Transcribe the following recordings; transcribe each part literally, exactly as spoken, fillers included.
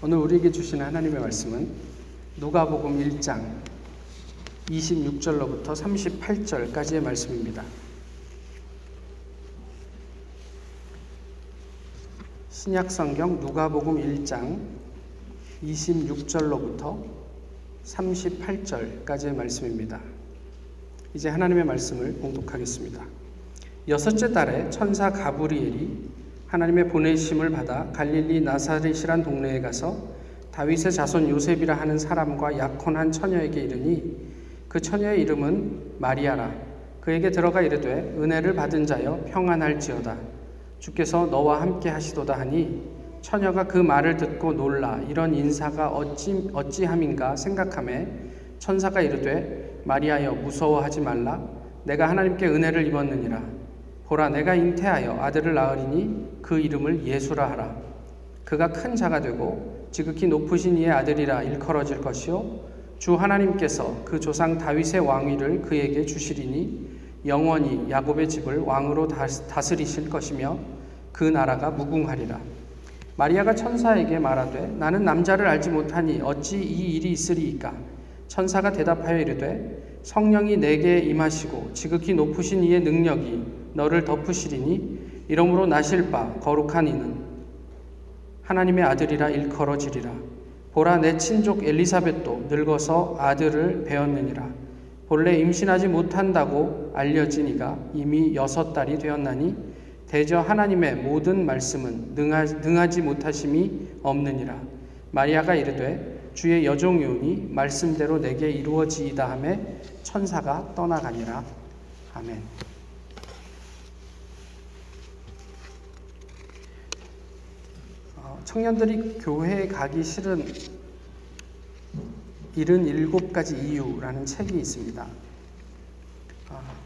오늘 우리에게 주시는 하나님의 말씀은 누가복음 일 장 이십육 절로부터 삼십팔 절까지의 말씀입니다. 신약성경 누가복음 일 장 이십육 절로부터 삼십팔 절까지의 말씀입니다. 이제 하나님의 말씀을 봉독하겠습니다. 여섯째 달에 천사 가브리엘이 하나님의 보내심을 받아 갈릴리 나사렛이란 동네에 가서 다윗의 자손 요셉이라 하는 사람과 약혼한 처녀에게 이르니 그 처녀의 이름은 마리아라. 그에게 들어가 이르되 은혜를 받은 자여 평안할지어다. 주께서 너와 함께 하시도다 하니 처녀가 그 말을 듣고 놀라 이런 인사가 어찌, 어찌함인가 생각하매 천사가 이르되 마리아여 무서워하지 말라. 내가 하나님께 은혜를 입었느니라. 보라 내가 잉태하여 아들을 낳으리니 그 이름을 예수라 하라. 그가 큰 자가 되고 지극히 높으신 이의 아들이라 일컬어질 것이요 주 하나님께서 그 조상 다윗의 왕위를 그에게 주시리니 영원히 야곱의 집을 왕으로 다스리실 것이며 그 나라가 무궁하리라. 마리아가 천사에게 말하되 나는 남자를 알지 못하니 어찌 이 일이 있으리이까. 천사가 대답하여 이르되 성령이 내게 임하시고 지극히 높으신 이의 능력이 너를 덮으시리니 이러므로 나실 바 거룩한 이는 하나님의 아들이라 일컬어지리라. 보라 내 친족 엘리사벳도 늙어서 아들을 배었느니라. 본래 임신하지 못한다고 알려진 이가 이미 여섯 달이 되었나니 대저 하나님의 모든 말씀은 능하지 못하심이 없느니라. 마리아가 이르되 주의 여종이오니 말씀대로 내게 이루어지이다 하며 천사가 떠나가니라. 아멘. 청년들이 교회에 가기 싫은 일흔일곱 가지 이유라는 책이 있습니다.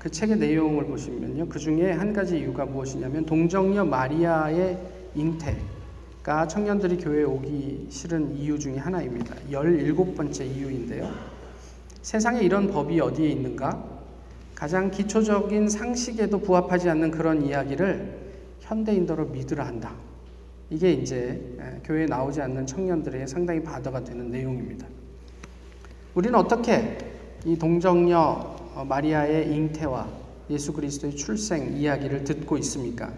그 책의 내용을 보시면요. 그 중에 한 가지 이유가 무엇이냐면 동정녀 마리아의 잉태가 청년들이 교회에 오기 싫은 이유 중에 하나입니다. 열일곱 번째 이유인데요. 세상에 이런 법이 어디에 있는가? 가장 기초적인 상식에도 부합하지 않는 그런 이야기를 현대인더러 믿으라 한다. 이게 이제 교회에 나오지 않는 청년들의 상당히 바다가 되는 내용입니다. 우리는 어떻게 이 동정녀 마리아의 잉태와 예수 그리스도의 출생 이야기를 듣고 있습니까?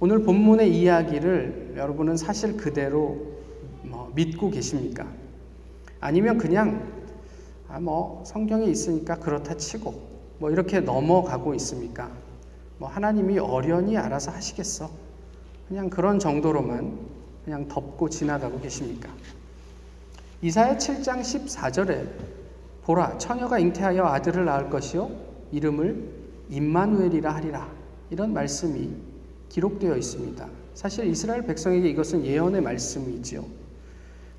오늘 본문의 이야기를 여러분은 사실 그대로 뭐 믿고 계십니까? 아니면 그냥 아 뭐 성경에 있으니까 그렇다 치고 뭐 이렇게 넘어가고 있습니까? 뭐 하나님이 어련히 알아서 하시겠어. 그냥 그런 정도로만 그냥 덮고 지나가고 계십니까? 이사야 칠 장 십사 절에 보라 처녀가 잉태하여 아들을 낳을 것이요 이름을 임마누엘이라 하리라 이런 말씀이 기록되어 있습니다. 사실 이스라엘 백성에게 이것은 예언의 말씀이지요.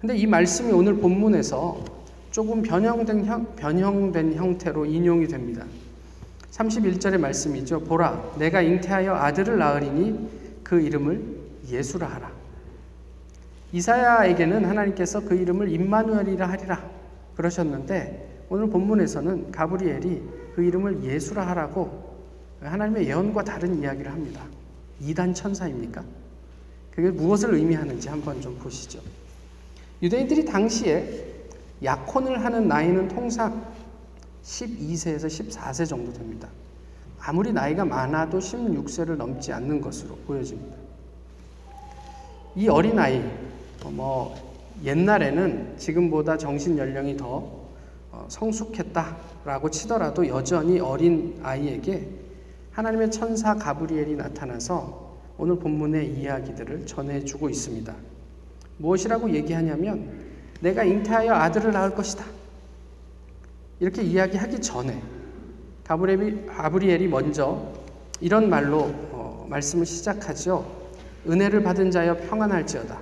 그런데 이 말씀이 오늘 본문에서 조금 변형된, 형, 변형된 형태로 인용이 됩니다. 삼십일 절의 말씀이죠. 보라 내가 잉태하여 아들을 낳으리니 그 이름을 예수라 하라. 이사야에게는 하나님께서 그 이름을 임마누엘이라 하리라 그러셨는데 오늘 본문에서는 가브리엘이 그 이름을 예수라 하라고 하나님의 예언과 다른 이야기를 합니다. 이단 천사입니까? 그게 무엇을 의미하는지 한번 좀 보시죠. 유대인들이 당시에 약혼을 하는 나이는 통상 십이 세에서 십사 세 정도 됩니다. 아무리 나이가 많아도 십육 세를 넘지 않는 것으로 보여집니다. 이 어린아이, 뭐 옛날에는 지금보다 정신연령이 더 성숙했다라고 치더라도 여전히 어린 아이에게 하나님의 천사 가브리엘이 나타나서 오늘 본문의 이야기들을 전해주고 있습니다. 무엇이라고 얘기하냐면 내가 잉태하여 아들을 낳을 것이다. 이렇게 이야기하기 전에 가브리엘이 먼저 이런 말로 말씀을 시작하죠. 은혜를 받은 자여 평안할지어다.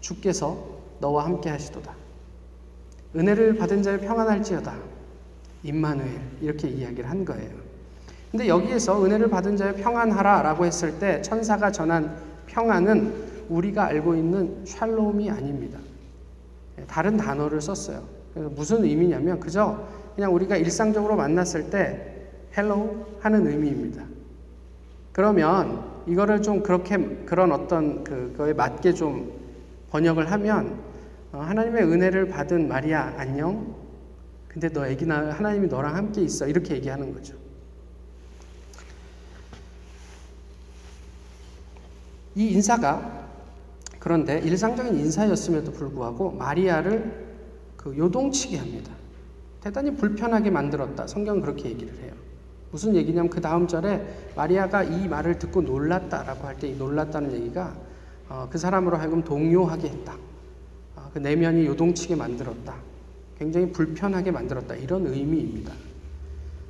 주께서 너와 함께 하시도다. 은혜를 받은 자여 평안할지어다. 임마누엘 이렇게 이야기를 한 거예요. 근데 여기에서 은혜를 받은 자여 평안하라 라고 했을 때 천사가 전한 평안은 우리가 알고 있는 샬롬이 아닙니다. 다른 단어를 썼어요. 그래서 무슨 의미냐면 그저 그냥 우리가 일상적으로 만났을 때 헬로우 하는 의미입니다. 그러면 이거를 좀 그렇게 그런 어떤 그거에 맞게 좀 번역을 하면 하나님의 은혜를 받은 마리아 안녕, 근데 너 애기 낳아, 하나님이 너랑 함께 있어, 이렇게 얘기하는 거죠. 이 인사가 그런데 일상적인 인사였음에도 불구하고 마리아를 그 요동치게 합니다. 대단히 불편하게 만들었다. 성경은 그렇게 얘기를 해요. 무슨 얘기냐면 그 다음 절에 마리아가 이 말을 듣고 놀랐다라고 할 때 이 놀랐다는 얘기가 어, 그 사람으로 하여금 동요하게 했다. 어, 그 내면이 요동치게 만들었다. 굉장히 불편하게 만들었다. 이런 의미입니다.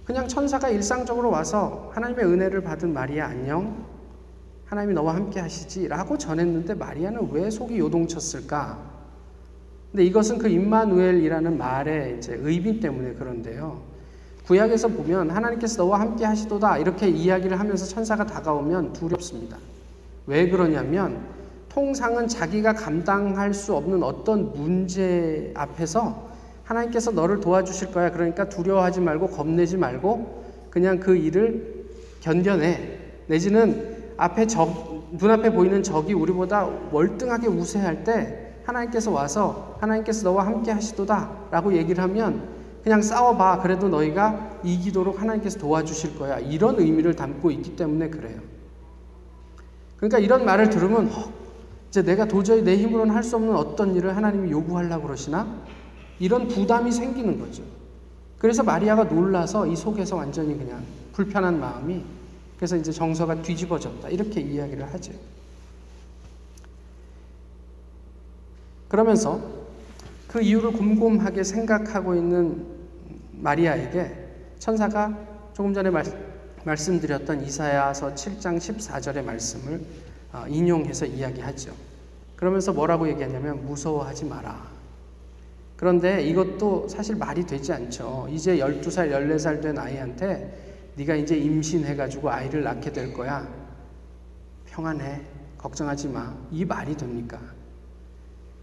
그냥 천사가 일상적으로 와서 하나님의 은혜를 받은 마리아 안녕, 하나님이 너와 함께 하시지 라고 전했는데 마리아는 왜 속이 요동쳤을까? 근데 이것은 그 임마누엘이라는 말의 이제 의미 때문에 그런데요. 구약에서 보면 하나님께서 너와 함께 하시도다 이렇게 이야기를 하면서 천사가 다가오면 두렵습니다. 왜 그러냐면 통상은 자기가 감당할 수 없는 어떤 문제 앞에서 하나님께서 너를 도와주실 거야, 그러니까 두려워하지 말고 겁내지 말고 그냥 그 일을 견뎌내, 내지는 앞에 적, 눈앞에 보이는 적이 우리보다 월등하게 우세할 때 하나님께서 와서 하나님께서 너와 함께 하시도다 라고 얘기를 하면 그냥 싸워봐, 그래도 너희가 이기도록 하나님께서 도와주실 거야, 이런 의미를 담고 있기 때문에 그래요. 그러니까 이런 말을 들으면 어, 이제 내가 도저히 내 힘으로는 할 수 없는 어떤 일을 하나님이 요구하려고 그러시나? 이런 부담이 생기는 거죠. 그래서 마리아가 놀라서 이 속에서 완전히 그냥 불편한 마음이, 그래서 이제 정서가 뒤집어졌다 이렇게 이야기를 하죠. 그러면서 그 이유를 곰곰하게 생각하고 있는 마리아에게 천사가 조금 전에 말, 말씀드렸던 이사야서 칠 장 십사 절의 말씀을 인용해서 이야기하죠. 그러면서 뭐라고 얘기하냐면 무서워하지 마라. 그런데 이것도 사실 말이 되지 않죠. 이제 열두 살, 열네 살 된 아이한테 네가 이제 임신해가지고 아이를 낳게 될 거야. 평안해. 걱정하지 마. 이 말이 됩니까?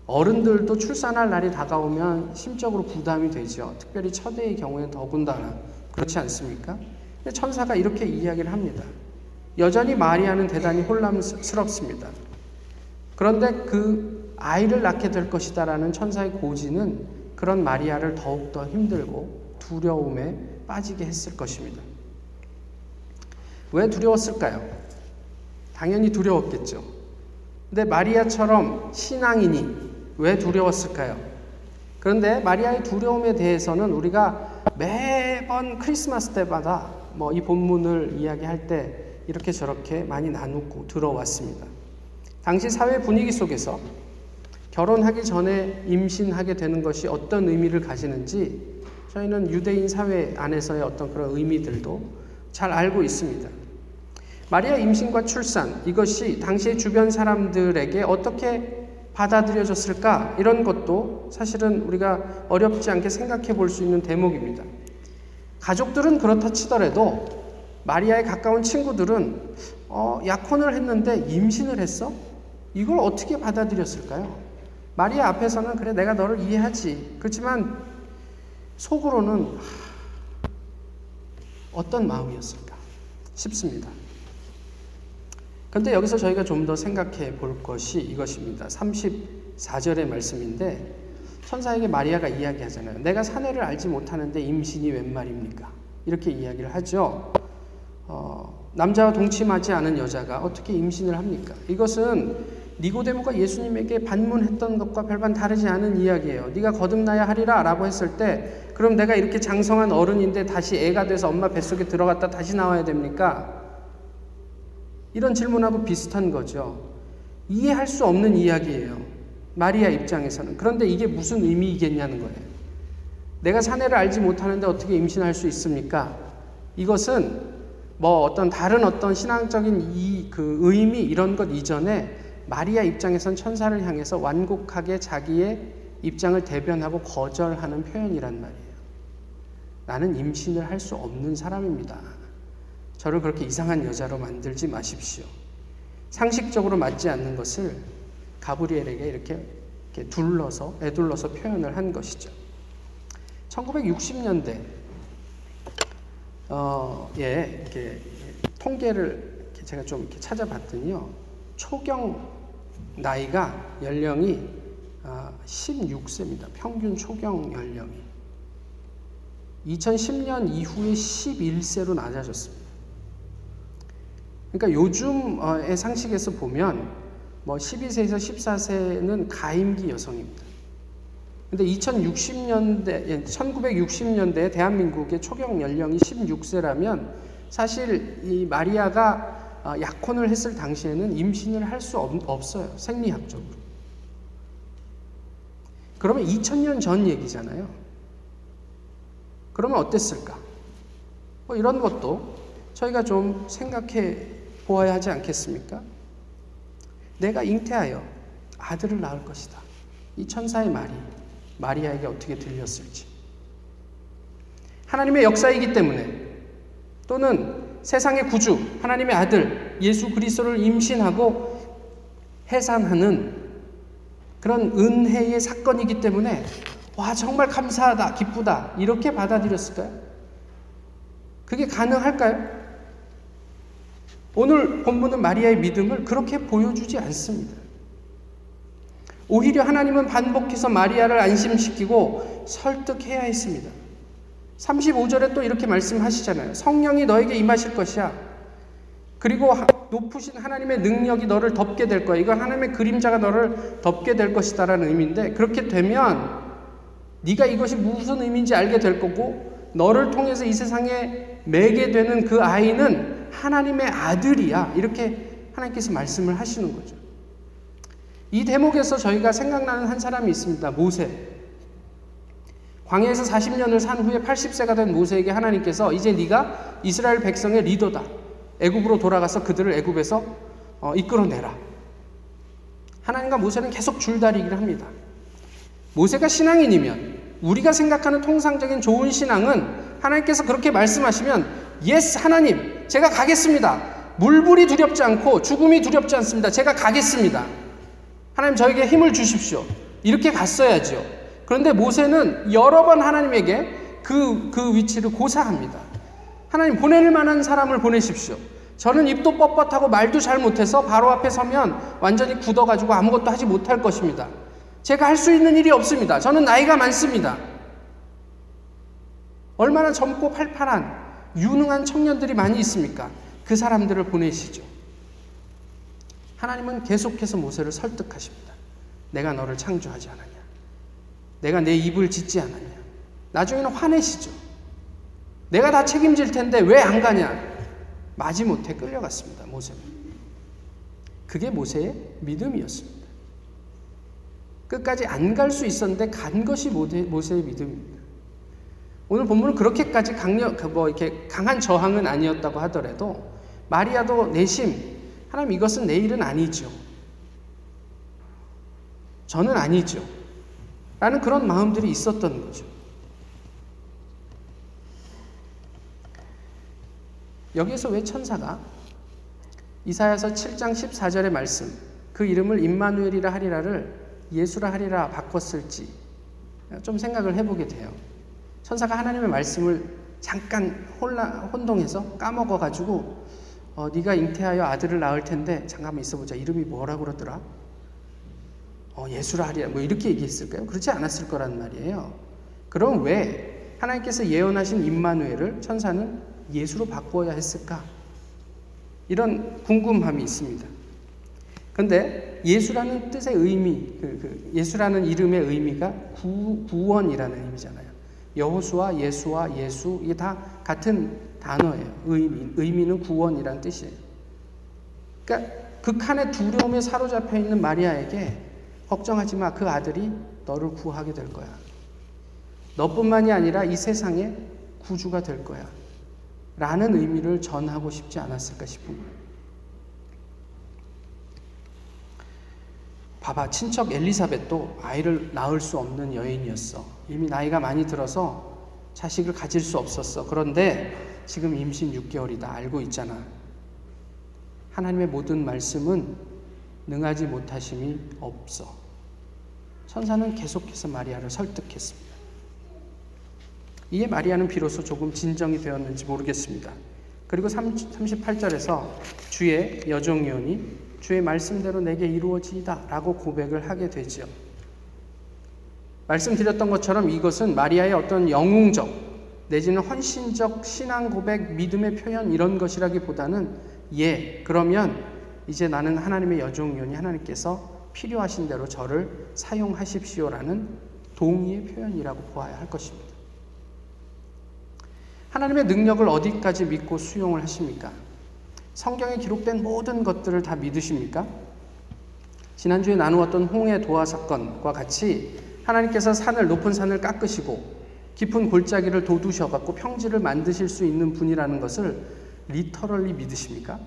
어른들도 출산할 날이 다가오면 심적으로 부담이 되죠. 특별히 처대의 경우에는 더군다나 그렇지 않습니까? 근데 천사가 이렇게 이야기를 합니다. 여전히 마리아는 대단히 혼란스럽습니다. 그런데 그 아이를 낳게 될 것이다라는 천사의 고지는 그런 마리아를 더욱더 힘들고 두려움에 빠지게 했을 것입니다. 왜 두려웠을까요? 당연히 두려웠겠죠. 근데 마리아처럼 신앙인이 왜 두려웠을까요? 그런데 마리아의 두려움에 대해서는 우리가 매번 크리스마스 때마다 뭐 이 본문을 이야기할 때 이렇게 저렇게 많이 나누고 들어왔습니다. 당시 사회 분위기 속에서 결혼하기 전에 임신하게 되는 것이 어떤 의미를 가지는지 저희는 유대인 사회 안에서의 어떤 그런 의미들도 잘 알고 있습니다. 마리아 임신과 출산, 이것이 당시의 주변 사람들에게 어떻게 받아들여졌을까, 이런 것도 사실은 우리가 어렵지 않게 생각해 볼 수 있는 대목입니다. 가족들은 그렇다 치더라도 마리아에 가까운 친구들은 어, 약혼을 했는데 임신을 했어? 이걸 어떻게 받아들였을까요? 마리아 앞에서는 그래 내가 너를 이해하지, 그렇지만 속으로는 어떤 마음이었을까 싶습니다. 그런데 여기서 저희가 좀 더 생각해 볼 것이 이것입니다. 삼십사 절의 말씀인데 천사에게 마리아가 이야기하잖아요. 내가 사내를 알지 못하는데 임신이 웬 말입니까? 이렇게 이야기를 하죠. 어, 남자와 동침하지 않은 여자가 어떻게 임신을 합니까? 이것은 니고데모가 예수님에게 반문했던 것과 별반 다르지 않은 이야기예요. 네가 거듭나야 하리라 라고 했을 때 그럼 내가 이렇게 장성한 어른인데 다시 애가 돼서 엄마 뱃속에 들어갔다 다시 나와야 됩니까? 이런 질문하고 비슷한 거죠. 이해할 수 없는 이야기예요. 마리아 입장에서는. 그런데 이게 무슨 의미이겠냐는 거예요. 내가 사내를 알지 못하는데 어떻게 임신할 수 있습니까? 이것은 뭐 어떤 다른 어떤 신앙적인 이, 그 의미 이런 것 이전에 마리아 입장에선 천사를 향해서 완곡하게 자기의 입장을 대변하고 거절하는 표현이란 말이에요. 나는 임신을 할 수 없는 사람입니다. 저를 그렇게 이상한 여자로 만들지 마십시오. 상식적으로 맞지 않는 것을 가브리엘에게 이렇게, 이렇게 둘러서, 애둘러서 표현을 한 것이죠. 천구백육십 년대 어, 예, 이렇게 통계를 이렇게 제가 좀 이렇게 찾아봤더니요. 초경 나이가 연령이 십육 세입니다. 평균 초경 연령이. 이천십 년 이후에 십일 세로 낮아졌습니다. 그러니까 요즘의 상식에서 보면 뭐 십이 세에서 십사 세는 가임기 여성입니다. 근데 이천육십 년대, 천구백육십 년대 대한민국의 초경 연령이 십육 세라면 사실 이 마리아가 약혼을 했을 당시에는 임신을 할 수 없어요. 생리학적으로. 그러면 이천 년 전 얘기잖아요. 그러면 어땠을까? 뭐 이런 것도 저희가 좀 생각해 보아야 하지 않겠습니까? 내가 잉태하여 아들을 낳을 것이다. 이 천사의 말이 마리아에게 어떻게 들렸을지. 하나님의 역사이기 때문에, 또는 세상의 구주 하나님의 아들 예수 그리스도를 임신하고 해산하는 그런 은혜의 사건이기 때문에 와 정말 감사하다, 기쁘다 이렇게 받아들였을까요? 그게 가능할까요? 오늘 본문은 마리아의 믿음을 그렇게 보여주지 않습니다. 오히려 하나님은 반복해서 마리아를 안심시키고 설득해야 했습니다. 삼십오 절에 또 이렇게 말씀하시잖아요. 성령이 너에게 임하실 것이야. 그리고 높으신 하나님의 능력이 너를 덮게 될 거야. 이건 하나님의 그림자가 너를 덮게 될 것이다라는 의미인데, 그렇게 되면 네가 이것이 무슨 의미인지 알게 될 거고, 너를 통해서 이 세상에 매게 되는 그 아이는 하나님의 아들이야. 이렇게 하나님께서 말씀을 하시는 거죠. 이 대목에서 저희가 생각나는 한 사람이 있습니다. 모세. 광야에서 사십 년을 산 후에 팔십 세가 된 모세에게 하나님께서 이제 네가 이스라엘 백성의 리더다. 애굽으로 돌아가서 그들을 애굽에서 이끌어내라. 하나님과 모세는 계속 줄다리기를 합니다. 모세가 신앙인이면, 우리가 생각하는 통상적인 좋은 신앙은 하나님께서 그렇게 말씀하시면 예스 하나님 제가 가겠습니다. 물불이 두렵지 않고 죽음이 두렵지 않습니다. 제가 가겠습니다. 하나님 저에게 힘을 주십시오. 이렇게 갔어야죠. 그런데 모세는 여러 번 하나님에게 그, 그 위치를 고사합니다. 하나님 보낼 만한 사람을 보내십시오. 저는 입도 뻣뻣하고 말도 잘 못해서 바로 앞에 서면 완전히 굳어가지고 아무것도 하지 못할 것입니다. 제가 할 수 있는 일이 없습니다. 저는 나이가 많습니다. 얼마나 젊고 팔팔한 유능한 청년들이 많이 있습니까? 그 사람들을 보내시죠. 하나님은 계속해서 모세를 설득하십니다. 내가 너를 창조하지 않았냐? 내가 내 입을 짓지 않았냐? 나중에는 화내시죠. 내가 다 책임질 텐데 왜 안 가냐? 마지못해 끌려갔습니다, 모세는. 그게 모세의 믿음이었습니다. 끝까지 안 갈 수 있었는데 간 것이 모세의 믿음입니다. 오늘 본문은 그렇게까지 강력, 뭐 이렇게 강한 저항은 아니었다고 하더라도 마리아도 내심 하나님 이것은 내 일은 아니죠. 저는 아니죠. 라는 그런 마음들이 있었던 거죠. 여기에서 왜 천사가 이사야서 칠 장 십사 절의 말씀, 그 이름을 임마누엘이라 하리라를 예수라 하리라 바꿨을지 좀 생각을 해보게 돼요. 천사가 하나님의 말씀을 잠깐 혼란, 혼동해서 까먹어가지고 어, 네가 잉태하여 아들을 낳을 텐데 잠깐만 있어보자. 이름이 뭐라고 그러더라? 어, 예수라 하리라. 뭐 이렇게 얘기했을까요? 그렇지 않았을 거란 말이에요. 그럼 왜 하나님께서 예언하신 임마누엘을 천사는 예수로 바꾸어야 했을까? 이런 궁금함이 있습니다. 그런데 예수라는 뜻의 의미, 그, 그 예수라는 이름의 의미가 구, 구원이라는 의미잖아요. 여호수아, 예수와 예수 이게 다 같은 단어예요. 의미, 의미는 구원이란 뜻이에요. 그러니까 극한의 두려움에 사로잡혀 있는 마리아에게 걱정하지 마. 그 아들이 너를 구하게 될 거야. 너뿐만이 아니라 이 세상의 구주가 될 거야. 라는 의미를 전하고 싶지 않았을까 싶은 거예요. 봐봐. 친척 엘리사벳도 아이를 낳을 수 없는 여인이었어. 이미 나이가 많이 들어서 자식을 가질 수 없었어. 그런데 지금 임신 육 개월이다. 알고 있잖아. 하나님의 모든 말씀은 능하지 못하심이 없어. 천사는 계속해서 마리아를 설득했습니다. 이에 마리아는 비로소 조금 진정이 되었는지 모르겠습니다. 그리고 삼십팔 절에서 주의 여종이오니 주의 말씀대로 내게 이루어지이다 라고 고백을 하게 되죠. 말씀드렸던 것처럼 이것은 마리아의 어떤 영웅적 내지는 헌신적 신앙 고백, 믿음의 표현 이런 것이라기보다는 예, 그러면 이제 나는 하나님의 여종이오니 하나님께서 필요하신 대로 저를 사용하십시오라는 동의의 표현이라고 보아야 할 것입니다. 하나님의 능력을 어디까지 믿고 수용을 하십니까? 성경에 기록된 모든 것들을 다 믿으십니까? 지난주에 나누었던 홍해 도하 사건과 같이 하나님께서 산을 높은 산을 깎으시고 깊은 골짜기를 도두셔갖고 평지를 만드실 수 있는 분이라는 것을 리터럴리 믿으십니까?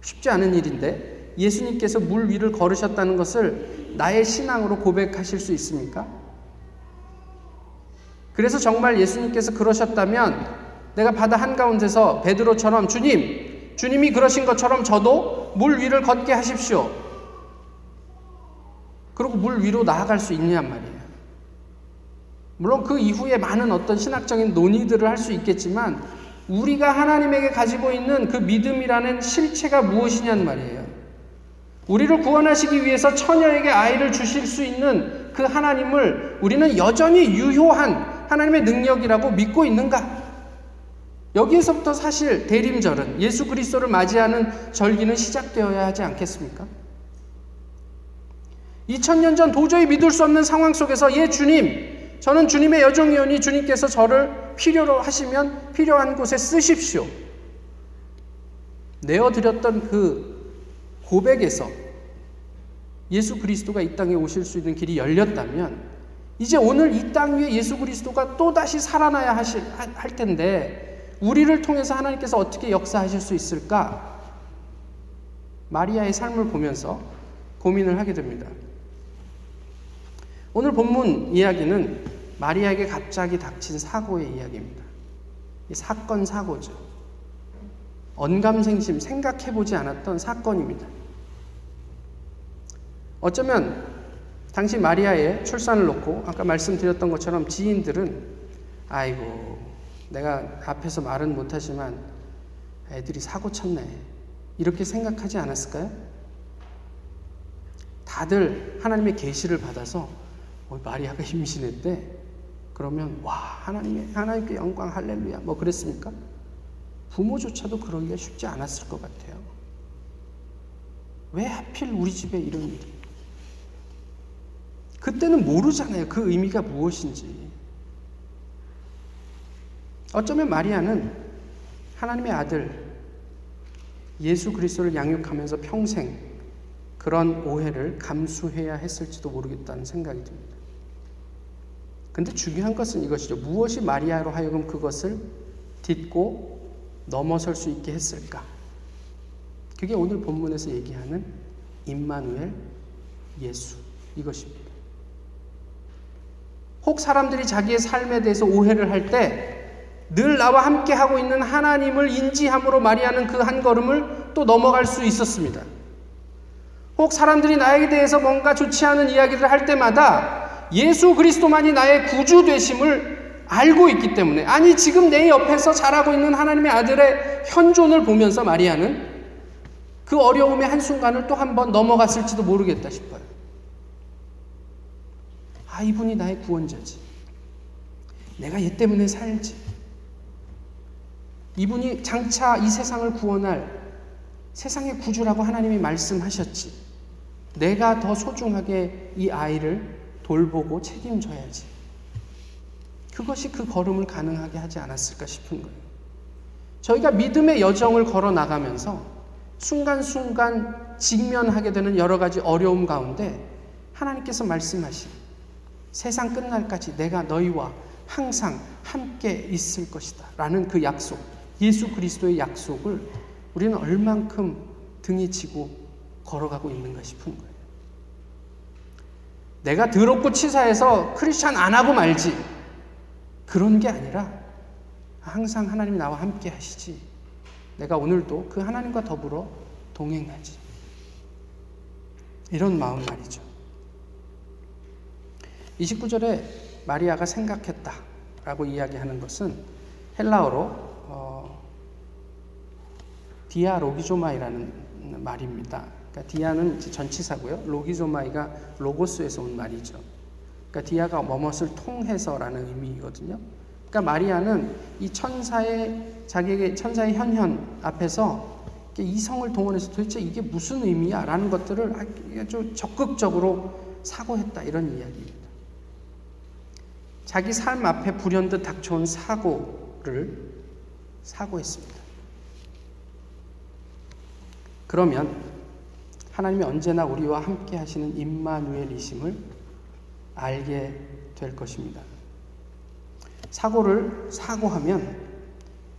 쉽지 않은 일인데 예수님께서 물 위를 걸으셨다는 것을 나의 신앙으로 고백하실 수 있습니까? 그래서 정말 예수님께서 그러셨다면 내가 바다 한가운데서 베드로처럼 주님, 주님이 그러신 것처럼 저도 물 위를 걷게 하십시오. 그리고 물 위로 나아갈 수 있느냐는 말이에요. 물론 그 이후에 많은 어떤 신학적인 논의들을 할 수 있겠지만 우리가 하나님에게 가지고 있는 그 믿음이라는 실체가 무엇이냐는 말이에요. 우리를 구원하시기 위해서 처녀에게 아이를 주실 수 있는 그 하나님을 우리는 여전히 유효한 하나님의 능력이라고 믿고 있는가? 여기에서부터 사실 대림절은 예수 그리스도를 맞이하는 절기는 시작되어야 하지 않겠습니까? 이천 년 전 도저히 믿을 수 없는 상황 속에서 예 주님, 저는 주님의 여종이오니 주님께서 저를 필요로 하시면 필요한 곳에 쓰십시오. 내어드렸던 그 고백에서 예수 그리스도가 이 땅에 오실 수 있는 길이 열렸다면 이제 오늘 이 땅 위에 예수 그리스도가 또다시 살아나야 하실, 할 텐데 우리를 통해서 하나님께서 어떻게 역사하실 수 있을까? 마리아의 삶을 보면서 고민을 하게 됩니다. 오늘 본문 이야기는 마리아에게 갑자기 닥친 사고의 이야기입니다. 이 사건 사고죠. 언감생심, 생각해보지 않았던 사건입니다. 어쩌면 당시 마리아의 출산을 놓고 아까 말씀드렸던 것처럼 지인들은 아이고 내가 앞에서 말은 못하지만 애들이 사고 쳤네 이렇게 생각하지 않았을까요? 다들 하나님의 계시를 받아서 어, 마리아가 임신했대 그러면 와 하나님의, 하나님께 영광 할렐루야 뭐 그랬습니까? 부모조차도 그러기가 쉽지 않았을 것 같아요. 왜 하필 우리 집에 이런 일이? 그때는 모르잖아요. 그 의미가 무엇인지. 어쩌면 마리아는 하나님의 아들 예수 그리스도를 양육하면서 평생 그런 오해를 감수해야 했을지도 모르겠다는 생각이 듭니다. 근데 중요한 것은 이것이죠. 무엇이 마리아로 하여금 그것을 딛고 넘어설 수 있게 했을까? 그게 오늘 본문에서 얘기하는 임마누엘 예수 이것입니다. 혹 사람들이 자기의 삶에 대해서 오해를 할 때 늘 나와 함께 하고 있는 하나님을 인지함으로 마리아는 그 한 걸음을 또 넘어갈 수 있었습니다. 혹 사람들이 나에 대해서 뭔가 좋지 않은 이야기를 할 때마다 예수 그리스도만이 나의 구주 되심을 알고 있기 때문에 아니 지금 내 옆에서 자라고 있는 하나님의 아들의 현존을 보면서 마리아는 그 어려움의 한순간을 또 한 번 넘어갔을지도 모르겠다 싶어요. 아 이분이 나의 구원자지. 내가 얘 때문에 살지. 이분이 장차 이 세상을 구원할 세상의 구주라고 하나님이 말씀하셨지. 내가 더 소중하게 이 아이를 돌보고 책임져야지. 그것이 그 걸음을 가능하게 하지 않았을까 싶은 거예요. 저희가 믿음의 여정을 걸어 나가면서 순간순간 직면하게 되는 여러 가지 어려움 가운데 하나님께서 말씀하신 세상 끝날까지 내가 너희와 항상 함께 있을 것이다 라는 그 약속 예수 그리스도의 약속을 우리는 얼만큼 등이 지고 걸어가고 있는가 싶은 거예요. 내가 더럽고 치사해서 크리스찬 안 하고 말지 그런 게 아니라 항상 하나님이 나와 함께 하시지 내가 오늘도 그 하나님과 더불어 동행하지 이런 마음 말이죠. 이십구 절에 마리아가 생각했다 라고 이야기하는 것은 헬라어로 어, 디아 로기조마이라는 말입니다. 그러니까 디아는 전치사고요. 로기조마이가 로고스에서 온 말이죠. 그러니까 디아가 무엇을 통해서라는 의미거든요. 그러니까 마리아는 이 천사의 자기의 천사의 현현 앞에서 이성을 동원해서 도대체 이게 무슨 의미야? 라는 것들을 아주 적극적으로 사고했다, 이런 이야기입니다. 자기 삶 앞에 불현듯 닥쳐온 사고를 사고했습니다. 그러면 하나님이 언제나 우리와 함께 하시는 임마누엘이심을 알게 될 것입니다. 사고를 사고하면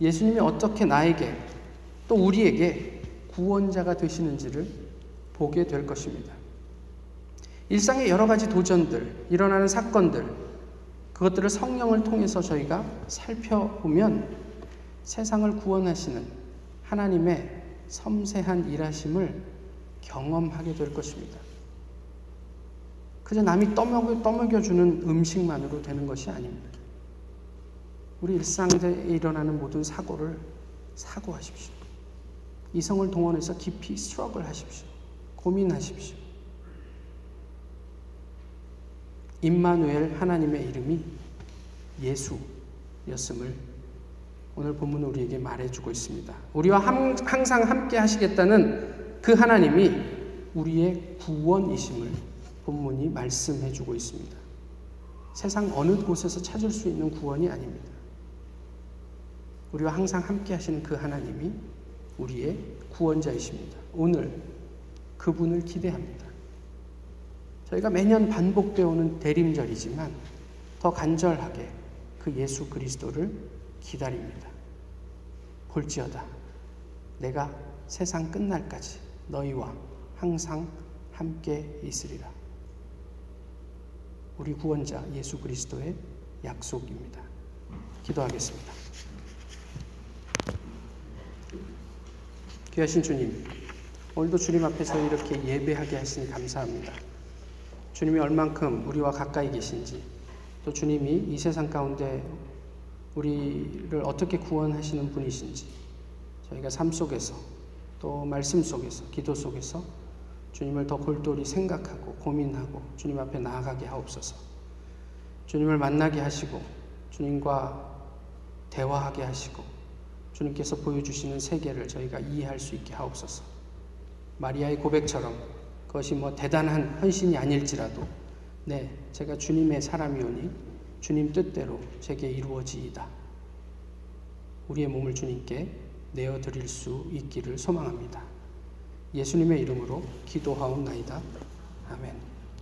예수님이 어떻게 나에게 또 우리에게 구원자가 되시는지를 보게 될 것입니다. 일상의 여러 가지 도전들, 일어나는 사건들, 그것들을 성령을 통해서 저희가 살펴보면 세상을 구원하시는 하나님의 섬세한 일하심을 경험하게 될 것입니다. 그저 남이 떠먹여, 떠먹여주는 음식만으로 되는 것이 아닙니다. 우리 일상에 일어나는 모든 사고를 사고하십시오. 이성을 동원해서 깊이 스트러글 하십시오. 고민하십시오. 임마누엘 하나님의 이름이 예수였음을 오늘 본문은 우리에게 말해주고 있습니다. 우리와 함, 항상 함께 하시겠다는 그 하나님이 우리의 구원이심을 본문이 말씀해주고 있습니다. 세상 어느 곳에서 찾을 수 있는 구원이 아닙니다. 우리와 항상 함께 하시는 그 하나님이 우리의 구원자이십니다. 오늘 그분을 기대합니다. 저희가 매년 반복되어 오는 대림절이지만 더 간절하게 그 예수 그리스도를 기다립니다. 볼지어다 내가 세상 끝날까지 너희와 항상 함께 있으리라. 우리 구원자 예수 그리스도의 약속입니다. 기도하겠습니다. 귀하신 주님, 오늘도 주님 앞에서 이렇게 예배하게 하시니 감사합니다. 주님이 얼만큼 우리와 가까이 계신지, 또 주님이 이 세상 가운데 우리를 어떻게 구원하시는 분이신지 저희가 삶 속에서, 또 말씀 속에서, 기도 속에서 주님을 더 골똘히 생각하고 고민하고 주님 앞에 나아가게 하옵소서. 주님을 만나게 하시고 주님과 대화하게 하시고 주님께서 보여주시는 세계를 저희가 이해할 수 있게 하옵소서. 마리아의 고백처럼 그것이 뭐 대단한 헌신이 아닐지라도 네, 제가 주님의 사람이오니 주님 뜻대로 제게 이루어지이다. 우리의 몸을 주님께 내어드릴 수 있기를 소망합니다. 예수님의 이름으로 기도하옵나이다. 아멘.